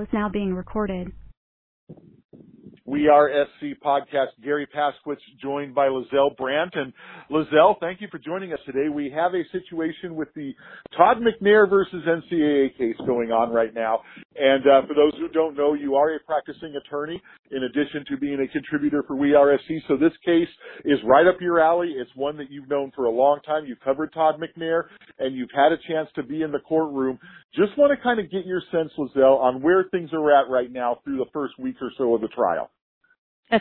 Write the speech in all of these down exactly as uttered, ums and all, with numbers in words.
call is now being recorded. We Are S C podcast. Gary Paskwietz joined by Lizelle Brandt. And Lizelle, thank you for joining us today. We have a situation with the Todd McNair versus N C double A case going on right now. And uh, for those who don't know, you are a practicing attorney in addition to being a contributor for We Are S C. So this case is right up your alley. It's one that you've known for a long time. You've covered Todd McNair, and you've had a chance to be in the courtroom. Just want to kind of get your sense, Lizelle, on where things are at right now through the first week or so of the trial.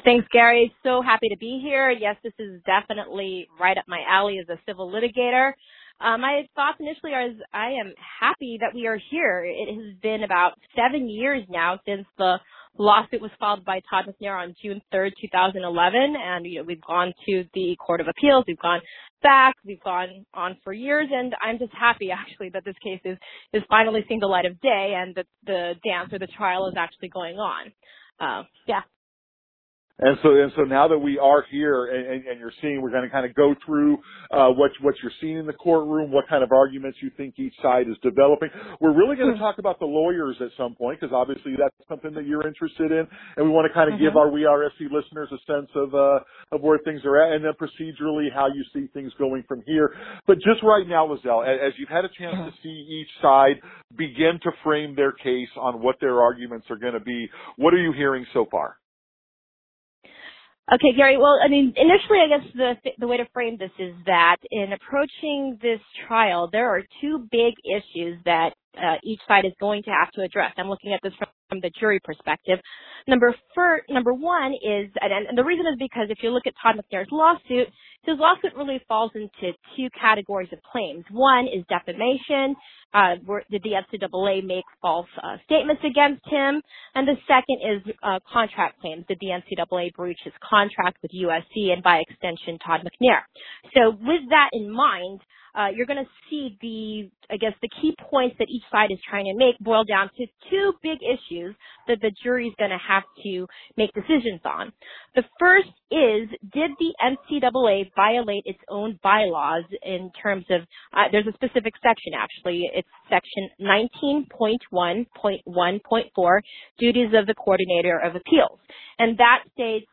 Thanks, Gary. So happy to be here. Yes, this is definitely right up my alley as a civil litigator. Uh, my thoughts initially are I am happy that we are here. It has been about seven years now since the lawsuit was filed by Todd McNair on June third, two thousand eleven. And, you know, we've gone to the Court of Appeals. We've gone back. We've gone on for years. And I'm just happy, actually, that this case is, is finally seeing the light of day and that the dance or the trial is actually going on. Uh, yeah. And so, and so now that we are here and, and you're seeing, we're going to kind of go through, uh, what, what you're seeing in the courtroom, what kind of arguments you think each side is developing. We're really going to talk about the lawyers at some point, because obviously that's something that you're interested in. And we want to kind of mm-hmm. give our We Are S C listeners a sense of, uh, of where things are at, and then procedurally how you see things going from here. But just right now, Lizelle, as you've had a chance mm-hmm. to see each side begin to frame their case on what their arguments are going to be, what are you hearing so far? Okay, Gary. Well, I mean, initially, I guess the the way to frame this is that in approaching this trial, there are two big issues that uh, each side is going to have to address. I'm looking at this from, from the jury perspective. Number first, number one is, and, and the reason is because if you look at Todd McNair's lawsuit, his lawsuit really falls into two categories of claims. One is defamation. Uh, where did the N C double A make false uh, statements against him? And the second is uh, contract claims. Did the N C double A breach his contract with U S C and, by extension, Todd McNair? So with that in mind, uh, you're going to see the, I guess, the key points that each side is trying to make boil down to two big issues that the jury's going to have to make decisions on. The first is, did the N C double A violate its own bylaws in terms of, uh, there's a specific section, actually. It's section nineteen point one point one point four, duties of the coordinator of appeals. And that states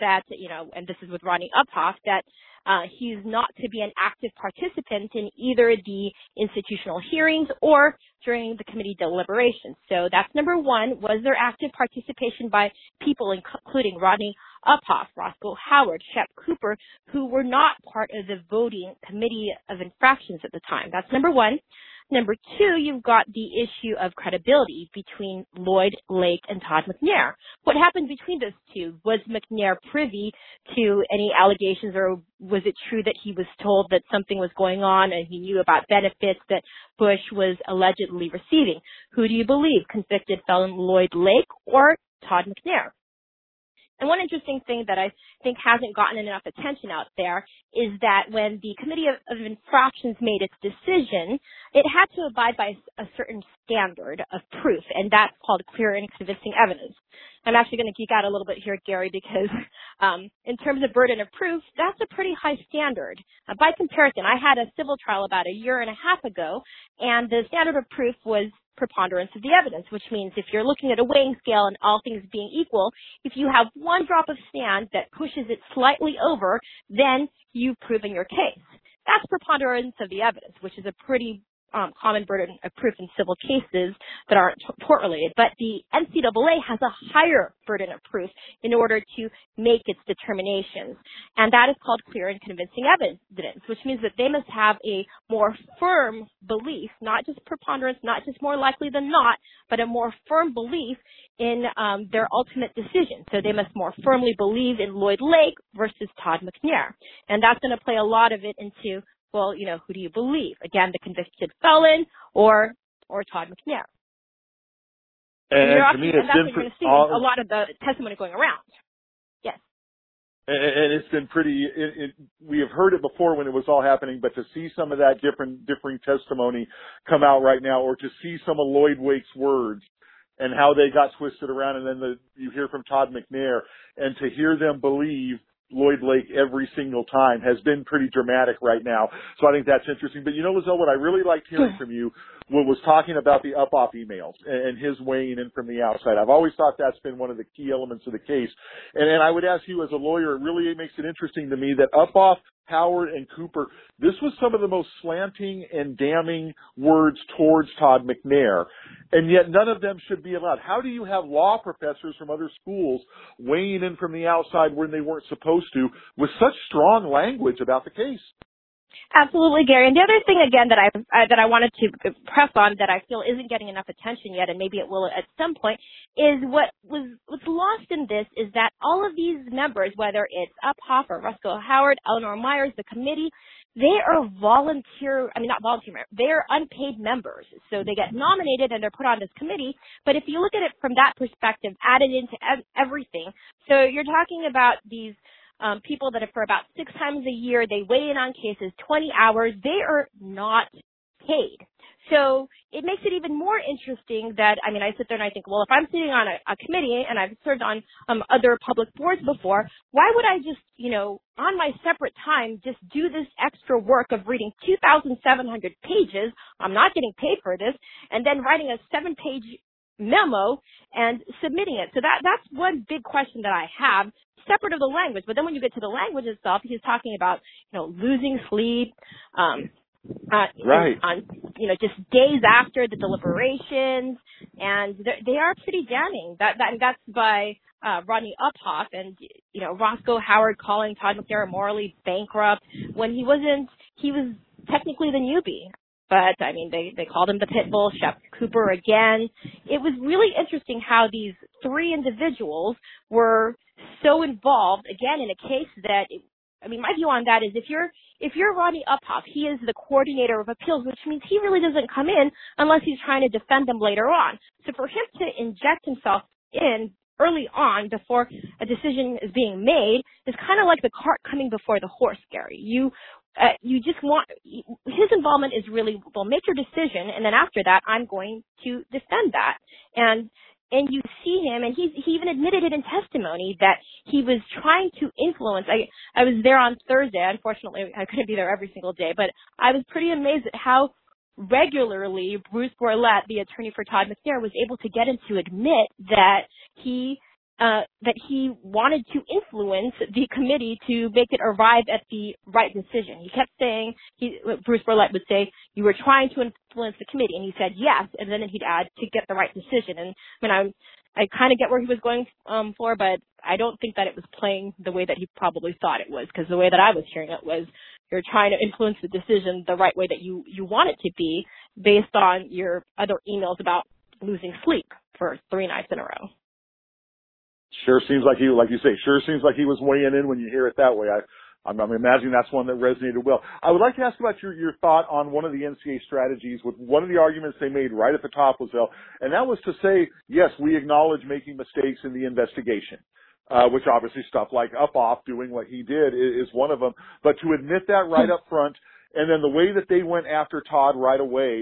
that, you know, and this is with Rodney Uphoff, that uh, he's not to be an active participant in either the institutional hearings or during the committee deliberations. So that's number one. Was there active participation by people, including Rodney Uphoff, Roscoe Howard, Shep Cooper, who were not part of the voting committee of infractions at the time? That's number one. Number two, you've got the issue of credibility between Lloyd Lake and Todd McNair. What happened between those two? Was McNair privy to any allegations, or was it true that he was told that something was going on and he knew about benefits that Bush was allegedly receiving? Who do you believe, convicted felon Lloyd Lake or Todd McNair? And one interesting thing that I think hasn't gotten enough attention out there is that when the Committee of, of Infractions made its decision, it had to abide by a certain standard of proof, and that's called clear and convincing evidence. I'm actually going to geek out a little bit here, Gary, because um, in terms of burden of proof, that's a pretty high standard. Uh, by comparison, I had a civil trial about a year and a half ago, and the standard of proof was preponderance of the evidence, which means if you're looking at a weighing scale and all things being equal, if you have one drop of sand that pushes it slightly over, then you've proven your case. That's preponderance of the evidence, which is a pretty um, common burden of proof in civil cases that aren't tort-related. But the N C double A has a higher burden of proof in order to make its determinations, and that is called clear and convincing evidence, which means that they must have a more firm belief, not just preponderance, not just more likely than not, but a more firm belief in um, their ultimate decision. So they must more firmly believe in Lloyd Lake versus Todd McNair, and that's going to play a lot of it into, well, you know, who do you believe? Again, the convicted felon or or Todd McNair. And, and, and, to me, and that's what you're going to see all, a lot of the testimony going around. Yes. And, and it's been pretty it, – it, we have heard it before when it was all happening, but to see some of that different differing testimony come out right now, or to see some of Lloyd Wake's words and how they got twisted around, and then the, you hear from Todd McNair, and to hear them believe – Lloyd Lake every single time has been pretty dramatic right now. So I think that's interesting. But you know, Lizelle, what I really liked hearing from you was talking about the Uphoff emails and his weighing in from the outside. I've always thought that's been one of the key elements of the case. And, and I would ask you as a lawyer, it really makes it interesting to me that Uphoff, Howard, and Cooper, this was some of the most slanting and damning words towards Todd McNair, and yet none of them should be allowed. How do you have law professors from other schools weighing in from the outside when they weren't supposed to with such strong language about the case? Absolutely, Gary. And the other thing, again, that I uh, that I wanted to press on that I feel isn't getting enough attention yet, and maybe it will at some point, is what was what's lost in this is that all of these members, whether it's Uphoff or Roscoe Howard, Eleanor Myers, the committee, they are volunteer, I mean, not volunteer, they are unpaid members. So they get nominated and they're put on this committee. But if you look at it from that perspective, added into everything, so you're talking about these Um, people that are for about six times a year, they weigh in on cases twenty hours. They are not paid. So it makes it even more interesting that, I mean, I sit there and I think, well, if I'm sitting on a, a committee and I've served on um, other public boards before, why would I just, you know, on my separate time, just do this extra work of reading two thousand seven hundred pages? I'm not getting paid for this. And then writing a seven-page memo and submitting it. So that that's one big question that I have, separate of the language. But then when you get to the language itself, he's talking about, you know, losing sleep, um, uh, right. on, you know, just days after the deliberations, and they are pretty damning. That, that and that's by uh, Rodney Uphoff and, you know, Roscoe Howard calling Todd McNair morally bankrupt when he wasn't. He was technically the newbie. But, I mean, they, they called him the pit bull, Shep Cooper again. It was really interesting how these three individuals were so involved, again, in a case that, it, I mean, my view on that is if you're if you're Rodney Uphoff, he is the coordinator of appeals, which means he really doesn't come in unless he's trying to defend them later on. So for him to inject himself in early on before a decision is being made is kind of like the cart coming before the horse, Gary. You Uh, you just want his involvement is really, well, make your decision, and then after that, I'm going to defend that. And and you see him, and he he even admitted it in testimony that he was trying to influence. I I was there on Thursday. Unfortunately, I couldn't be there every single day, but I was pretty amazed at how regularly Bruce Broillet, the attorney for Todd McNair, was able to get him to admit that he. Uh, that he wanted to influence the committee to make it arrive at the right decision. He kept saying, he, Bruce Broillet would say, you were trying to influence the committee. And he said yes, and then he'd add, to get the right decision. And I mean, I, I kind of get where he was going um, for, but I don't think that it was playing the way that he probably thought it was, because the way that I was hearing it was, you're trying to influence the decision the right way that you, you want it to be based on your other emails about losing sleep for three nights in a row. Sure seems like he, like you say, sure seems like he was weighing in when you hear it that way. I, I'm, I'm imagining that's one that resonated well. I would like to ask about your, your thought on one of the N C A A strategies with one of the arguments they made right at the top, Lizelle, and that was to say, yes, we acknowledge making mistakes in the investigation. Uh, which obviously stuff like Uphoff doing what he did is, is one of them, but to admit that right up front, and then the way that they went after Todd right away,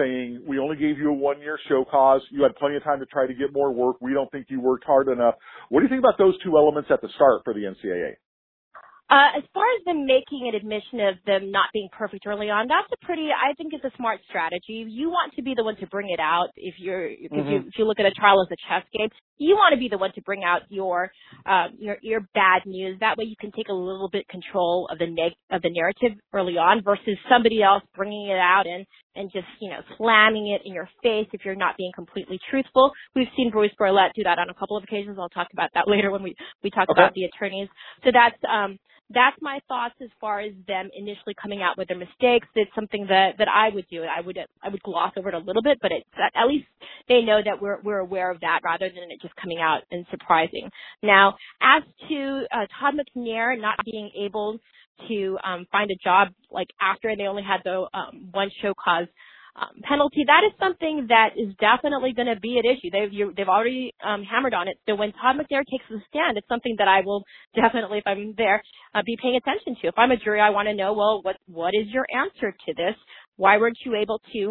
saying, we only gave you a one-year show cause. You had plenty of time to try to get more work. We don't think you worked hard enough. What do you think about those two elements at the start for the N C A A? Uh, as far as them making an admission of them not being perfect early on, that's a pretty, I think it's a smart strategy. You want to be the one to bring it out. If you're, if, mm-hmm. you, if you look at a trial as a chess game, you want to be the one to bring out your, uh, your, your bad news. That way you can take a little bit control of the neg- of the narrative early on versus somebody else bringing it out and, and just, you know, slamming it in your face if you're not being completely truthful. We've seen Bruce Broillet do that on a couple of occasions. I'll talk about that later when we, we talk okay. about the attorneys. So that's, um, That's my thoughts as far as them initially coming out with their mistakes. It's something that, that I would do. I would I would gloss over it a little bit, but it's, at least they know that we're we're aware of that rather than it just coming out and surprising. Now, as to uh, Todd McNair not being able to um, find a job like after they only had the um, one show cause um, penalty, that is something that is definitely going to be an issue. They've you, they've already um, hammered on it. So when Todd McNair takes the stand, it's something that I will definitely, if I'm there, uh, be paying attention to. If I'm a jury, I want to know, well, what what is your answer to this? Why weren't you able to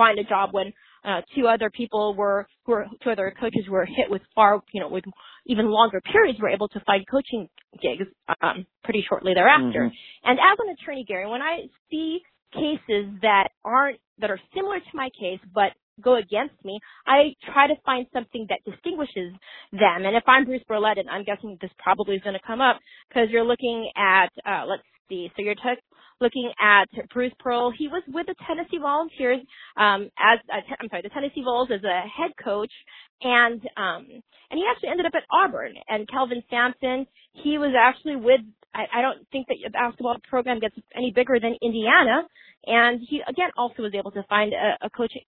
find a job when Uh, two other people were, who were, two other coaches were hit with far, you know, with even longer periods, were able to find coaching gigs um, pretty shortly thereafter. Mm-hmm. And as an attorney, Gary, when I see cases that aren't, that are similar to my case, but go against me, I try to find something that distinguishes them. And if I'm Bruce Broillet, and I'm guessing this probably is going to come up because you're looking at, uh, let's see, so you're t- looking at Bruce Pearl. He was with the Tennessee Volunteers um, as a te- I'm sorry, the Tennessee Vols as a head coach, and um, and he actually ended up at Auburn. And Kelvin Sampson, he was actually with. I, I don't think that the basketball program gets any bigger than Indiana, and he again also was able to find a, a coaching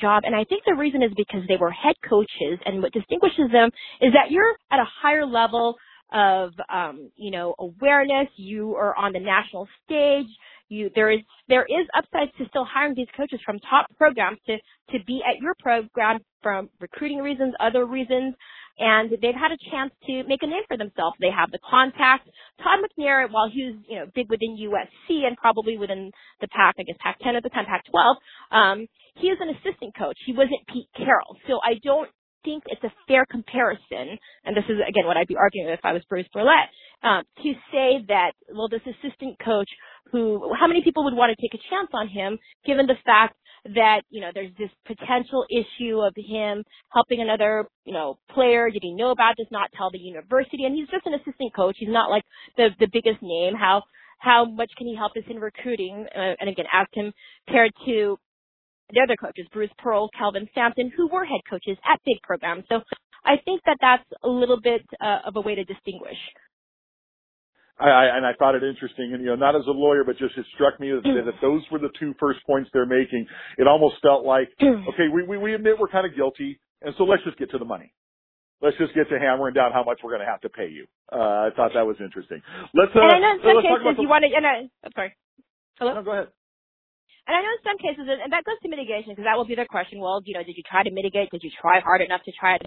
job. And I think the reason is because they were head coaches, and what distinguishes them is that you're at a higher level of, um, you know, awareness. You are on the national stage. You, there is, there is upsides to still hiring these coaches from top programs to, to be at your program from recruiting reasons, other reasons. And they've had a chance to make a name for themselves. They have the contact. Todd McNair, while he was, you know, big within U S C and probably within the Pac, I guess Pac ten at the time, Pac twelve, um, he is an assistant coach. He wasn't Pete Carroll. So I don't think it's a fair comparison, and this is, again, what I'd be arguing if I was Bruce Broillet, um, to say that, well, this assistant coach who, how many people would want to take a chance on him, given the fact that, you know, there's this potential issue of him helping another, you know, player. Did he know about this? Not tell the university. And he's just an assistant coach. He's not like the the biggest name. How how much can he help us in recruiting? Uh, and again, ask him compared to the other coaches, Bruce Pearl, Kelvin Sampson, who were head coaches at big programs. So I think that that's a little bit uh, of a way to distinguish. I, I, and I thought it interesting, and, you know, not as a lawyer, but just it struck me that, that those were the two first points they're making. It almost felt like, okay, we, we, we admit we're kind of guilty, and so let's just get to the money. Let's just get to hammering down how much we're going to have to pay you. Uh, I thought that was interesting. Let's, uh, and I know in some so cases the, you want to, and I, I'm sorry. Hello? No, go ahead. And I know in some cases, and that goes to mitigation, because that will be their question. Well, you know, did you try to mitigate? Did you try hard enough to try to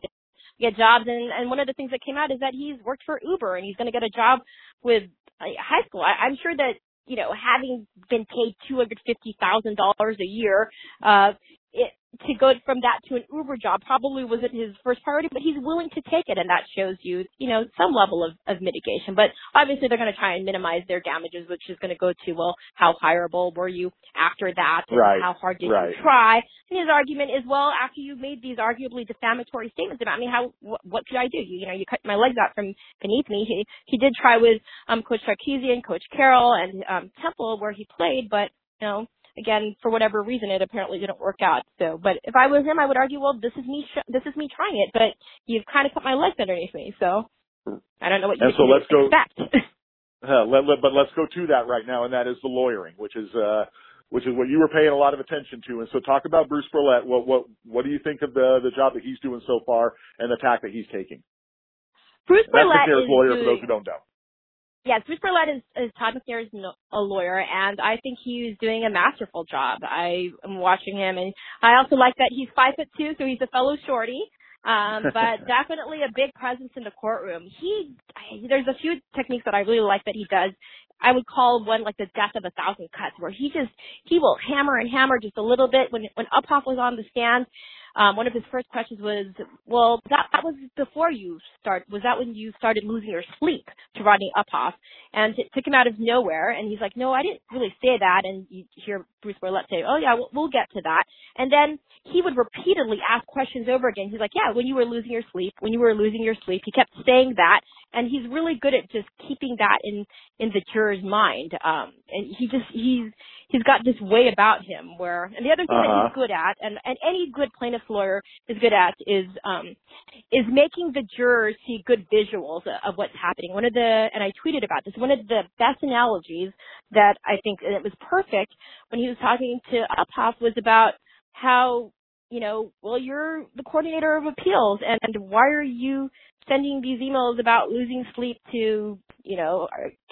get jobs? And, and one of the things that came out is that he's worked for Uber, and he's going to get a job with high school. I, I'm sure that, you know, having been paid two hundred fifty thousand dollars a year, uh, it, to go from that to an Uber job probably wasn't his first priority, but he's willing to take it, and that shows you, you know, some level of, of mitigation. But obviously they're going to try and minimize their damages, which is going to go to, well, how hireable were you after that, and right. how hard did right. you try? And his argument is, well, after you made these arguably defamatory statements about me, how wh- what could I do? You, you know, you cut my legs out from beneath me. He he did try with um, Coach Sarkeesian, Coach Carroll, and um, Temple, where he played, but, you know, again, for whatever reason, it apparently didn't work out. So, but if I was him, I would argue, well, this is me, sh- this is me trying it, but you've kind of put my legs underneath me. So, I don't know what you so let's go, expect. Uh, let, let, but let's go to that right now, and that is the lawyering, which is uh, which is what you were paying a lot of attention to. And so, talk about Bruce Broillet. What what what do you think of the the job that he's doing so far, and the tack that he's taking? Bruce Broillet is a lawyer, doing... for those who don't know. Yes, Bruce Broillet is, is Todd McNair's no, a lawyer, and I think he's doing a masterful job. I am watching him, and I also like that he's five foot two, so he's a fellow shorty, um, but definitely a big presence in the courtroom. He, there's a few techniques that I really like that he does. I would call one like the death of a thousand cuts, where he just, he will hammer and hammer just a little bit. When, when Uphoff was on the stand, um, one of his first questions was, well, that, that was before you start, was that when you started losing your sleep to Rodney Uphoff? And it took him out of nowhere. And he's like, no, I didn't really say that. And you hear Bruce Broillet say, oh yeah, we'll, we'll get to that. And then he would repeatedly ask questions over again. He's like, yeah, when you were losing your sleep, when you were losing your sleep, he kept saying that. And he's really good at just keeping that in, in the juror's mind. Um, and he just, he's, he's got this way about him where, and the other thing uh-huh. that he's good at, and, and any good plaintiff's lawyer is good at, is, um, is making the jurors see good visuals of what's happening. One of the, and I tweeted about this, one of the best analogies that I think, and it was perfect when he was talking to Uphoff, was about how, you know, well, you're the coordinator of appeals, and, and why are you sending these emails about losing sleep to, you know,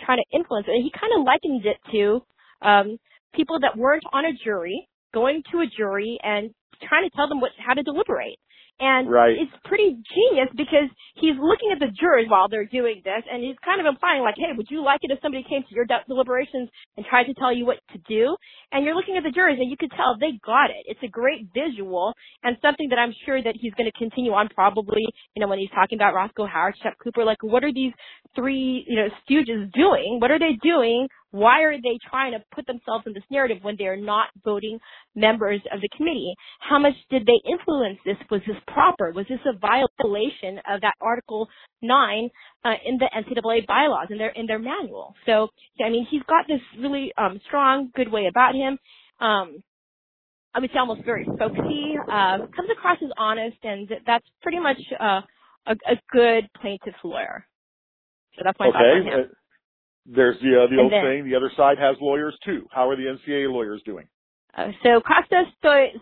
trying to influence it? And he kind of likened it to um, people that weren't on a jury going to a jury and trying to tell them what, how to deliberate. And right. it's pretty genius because he's looking at the jurors while they're doing this, and he's kind of implying, like, hey, would you like it if somebody came to your de- deliberations and tried to tell you what to do? And you're looking at the jurors, and you could tell they got it. It's a great visual and something that I'm sure that he's going to continue on probably, you know, when he's talking about Roscoe Howard, Shep Cooper, like, what are these three, you know, stooges doing? What are they doing? Why are they trying to put themselves in this narrative when they are not voting members of the committee? How much did they influence this? Was this proper? Was this a violation of that Article nine uh, in the N C double A bylaws, in their in their manual? So, I mean, he's got this really um, strong, good way about him. Um, I would say almost very folksy. Uh, comes across as honest, and that's pretty much uh, a, a good plaintiff's lawyer. So that's my okay. thought on him. Uh- There's the, uh, the old then, saying, the other side has lawyers too. How are the N C double A lawyers doing? Uh, so Kostas Stoy,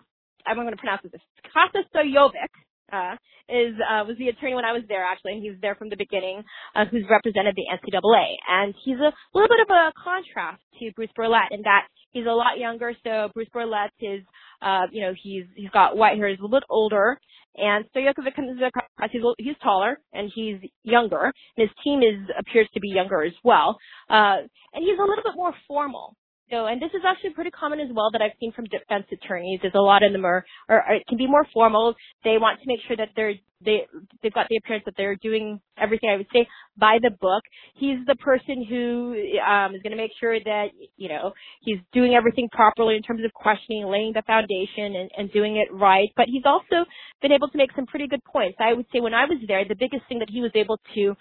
I'm going to pronounce this. Kostas Stoykovic, uh, is, uh, was the attorney when I was there actually, and he was there from the beginning, uh, who's represented the N C double A. And he's a little bit of a contrast to Bruce Broillet in that he's a lot younger. So Bruce Broillet is, uh, you know, he's, he's got white hair, he's a little bit older. And Stoykovic comes across, he's, he's taller and he's younger, and his team is appears to be younger as well. Uh, and he's a little bit more formal. So, and this is actually pretty common as well that I've seen from defense attorneys. There's a lot of them are, are, are can be more formal. They want to make sure that they're, they, they've got the appearance that they're doing everything, I would say, by the book. He's the person who, um, is going to make sure that, you know, he's doing everything properly in terms of questioning, laying the foundation and, and doing it right. But he's also been able to make some pretty good points. I would say when I was there, the biggest thing that he was able to,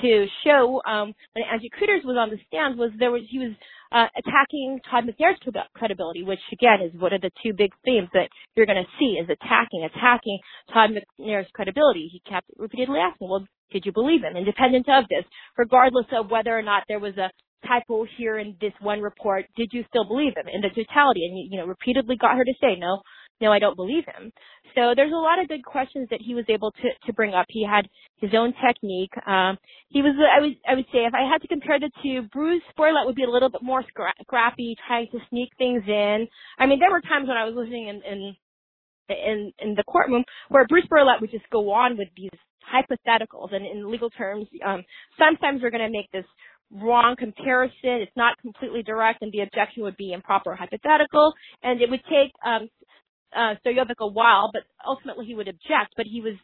to show, um, when Angie Critters was on the stand was there was, he was, Uh, attacking Todd McNair's credibility, which again is one of the two big themes that you're going to see is attacking, attacking Todd McNair's credibility. He kept repeatedly asking, well, did you believe him? Independent of this, regardless of whether or not there was a typo here in this one report, did you still believe him in the totality? And, you know, repeatedly got her to say, no, no, I don't believe him. So there's a lot of good questions that he was able to, to bring up. He had his own technique. Um, he was, I would, I would say, if I had to compare the two, Bruce Broillet would be a little bit more scra- scrappy, trying to sneak things in. I mean, there were times when I was listening in, in, in, in the courtroom where Bruce Broillet would just go on with these hypotheticals. And in legal terms, um, sometimes we're going to make this wrong comparison. It's not completely direct, and the objection would be improper hypothetical. And it would take, um, Uh, Stoykovic a while, but ultimately he would object. But he was,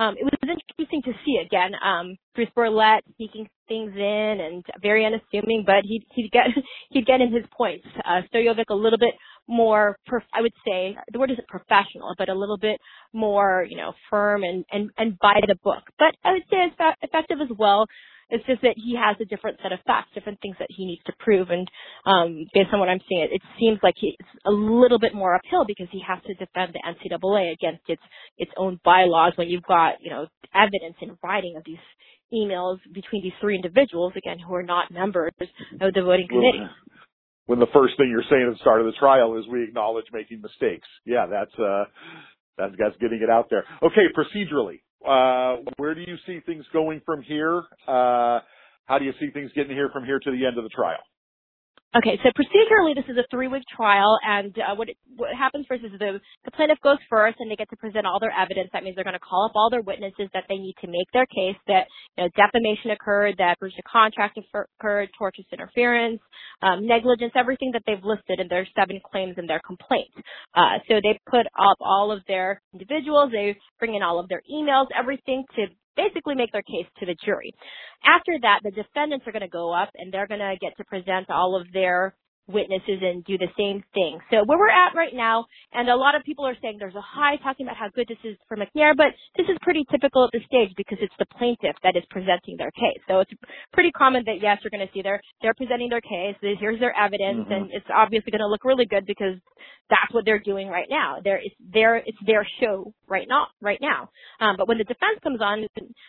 um, it was interesting to see again, um, Bruce Broillet sneaking things in and very unassuming, but he'd, he'd get, he'd get in his points. Uh, Stoykovic a little bit more, prof- I would say, the word isn't professional, but a little bit more, you know, firm and, and, and by the book. But I would say it's effective as well. It's just that he has a different set of facts, different things that he needs to prove. And um, based on what I'm seeing, it, it seems like he's a little bit more uphill because he has to defend the N C double A against its its own bylaws when you've got, you know, evidence in writing of these emails between these three individuals, again, who are not members of the voting committee. When the first thing you're saying at the start of the trial is we acknowledge making mistakes. Yeah, that's uh, that's, that's getting it out there. Okay, procedurally. Uh, where do you see things going from here? Uh, how do you see things getting here from here to the end of the trial? Okay, so procedurally, this is a three-week trial, and uh, what it, what happens first is the, the plaintiff goes first, and they get to present all their evidence. That means they're going to call up all their witnesses that they need to make their case, that, you know, defamation occurred, that breach of contract occurred, tortious interference, um, negligence, everything that they've listed in their seven claims in their complaint. Uh, so they put up all of their individuals, they bring in all of their emails, everything to basically make their case to the jury. After that, the defendants are going to go up and they're going to get to present all of their witnesses and do the same thing. So where we're at right now, and a lot of people are saying there's a high talking about how good this is for McNair, but this is pretty typical at this stage because it's the plaintiff that is presenting their case. So it's pretty common that, yes, you're going to see they're, they're presenting their case, here's their evidence, mm-hmm. and it's obviously going to look really good because that's what they're doing right now. They're, it's, their, it's their show right now. Right now. Um, but when the defense comes on,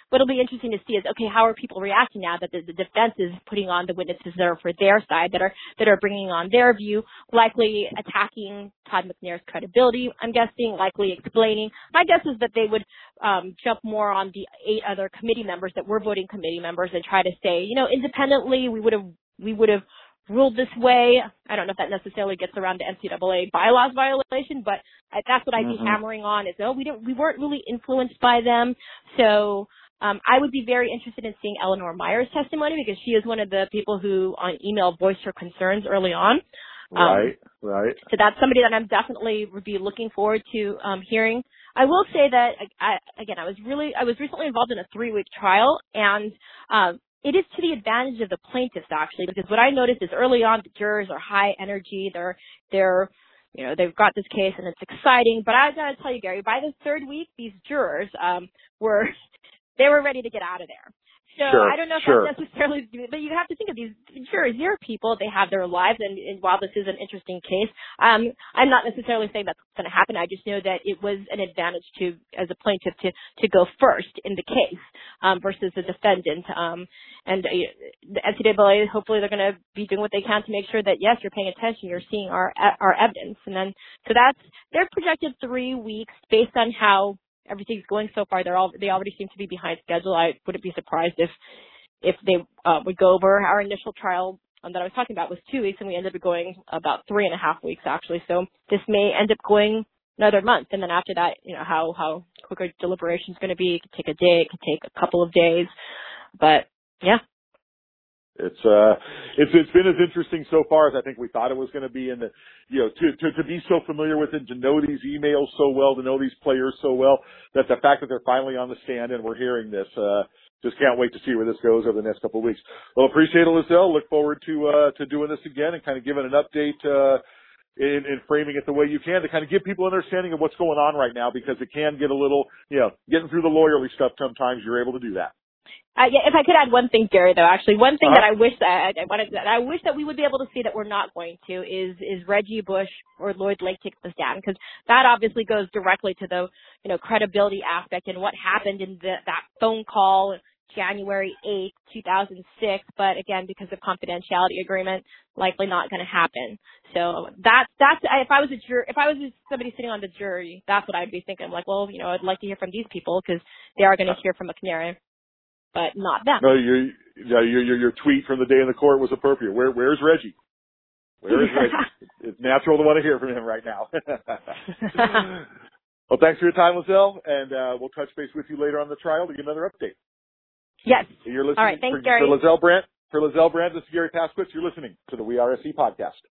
what'll be interesting to see is, okay, how are people reacting now that the, the defense is putting on the witnesses that are for their side, that are that are bringing on their view, likely attacking Todd McNair's credibility, I'm guessing, likely explaining. My guess is that they would um, jump more on the eight other committee members that were voting committee members and try to say, you know, independently, we would have we would have ruled this way. I don't know if that necessarily gets around to N C double A bylaws violation, but I, that's what I'd mm-hmm. be hammering on is, oh, we didn't, we weren't really influenced by them. So um, I would be very interested in seeing Eleanor Myers' testimony because she is one of the people who on email voiced her concerns early on. Um, right, right. So that's somebody that I'm definitely would be looking forward to um, hearing. I will say that, I, again, I was really, I was recently involved in a three-week trial, and uh, it is to the advantage of the plaintiffs, actually, because what I noticed is early on the jurors are high energy. They're, they're, you know, they've got this case and it's exciting. But I got to tell you, Gary, by the third week, these jurors um, were, they were ready to get out of there. So sure, I don't know if sure. that's necessarily, but you have to think of these jurors. These are people, they have their lives, and, and while this is an interesting case, um, I'm not necessarily saying that's going to happen. I just know that it was an advantage to, as a plaintiff, to, to go first in the case um, versus the defendant. Um, and uh, the N C double A, hopefully, they're going to be doing what they can to make sure that yes, you're paying attention, you're seeing our our evidence, and then so that's they're projected three weeks based on how everything's going so far. They're all, they already seem to be behind schedule. I wouldn't be surprised if, if they uh, would go over. Our initial trial um, that I was talking about was two weeks, and we ended up going about three and a half weeks, actually. So this may end up going another month. And then after that, you know, how, how quick our deliberation is going to be. It could take a day. It could take a couple of days. But, yeah. It's uh, it's it's been as interesting so far as I think we thought it was going to be. And you know, to, to to be so familiar with it, to know these emails so well, to know these players so well, that the fact that they're finally on the stand and we're hearing this, uh, just can't wait to see where this goes over the next couple of weeks. Well, appreciate it, Lizelle. Look forward to uh, to doing this again and kind of giving an update uh, in, in framing it the way you can to kind of give people an understanding of what's going on right now, because it can get a little, you know, getting through the lawyerly stuff. Sometimes you're able to do that. Uh, yeah, if I could add one thing, Gary, though, actually, one thing uh-huh. that I wish that I, I wanted, that I wish that we would be able to see that we're not going to is is Reggie Bush or Lloyd Lake takes the stand, because that obviously goes directly to the you know credibility aspect and what happened in the, that phone call January eighth, two thousand six. But again, because of confidentiality agreement, likely not going to happen. So that's that's if I was a jur- if I was somebody sitting on the jury, that's what I'd be thinking. I'm like, well, you know, I'd like to hear from these people because they are going to hear from McNair, but not them. No, your, your your tweet from the day in the court was appropriate. Where Where's Reggie? Where is Reggie? It's natural to want to hear from him right now. Well, thanks for your time, Lizelle, and uh, we'll touch base with you later on the trial to get another update. Yes. You're listening. All right, thanks, for, Gary. For Lizelle Brandt, for Lizelle Brandt, this is Gary Paskwietz. You're listening to the We Are S C podcast.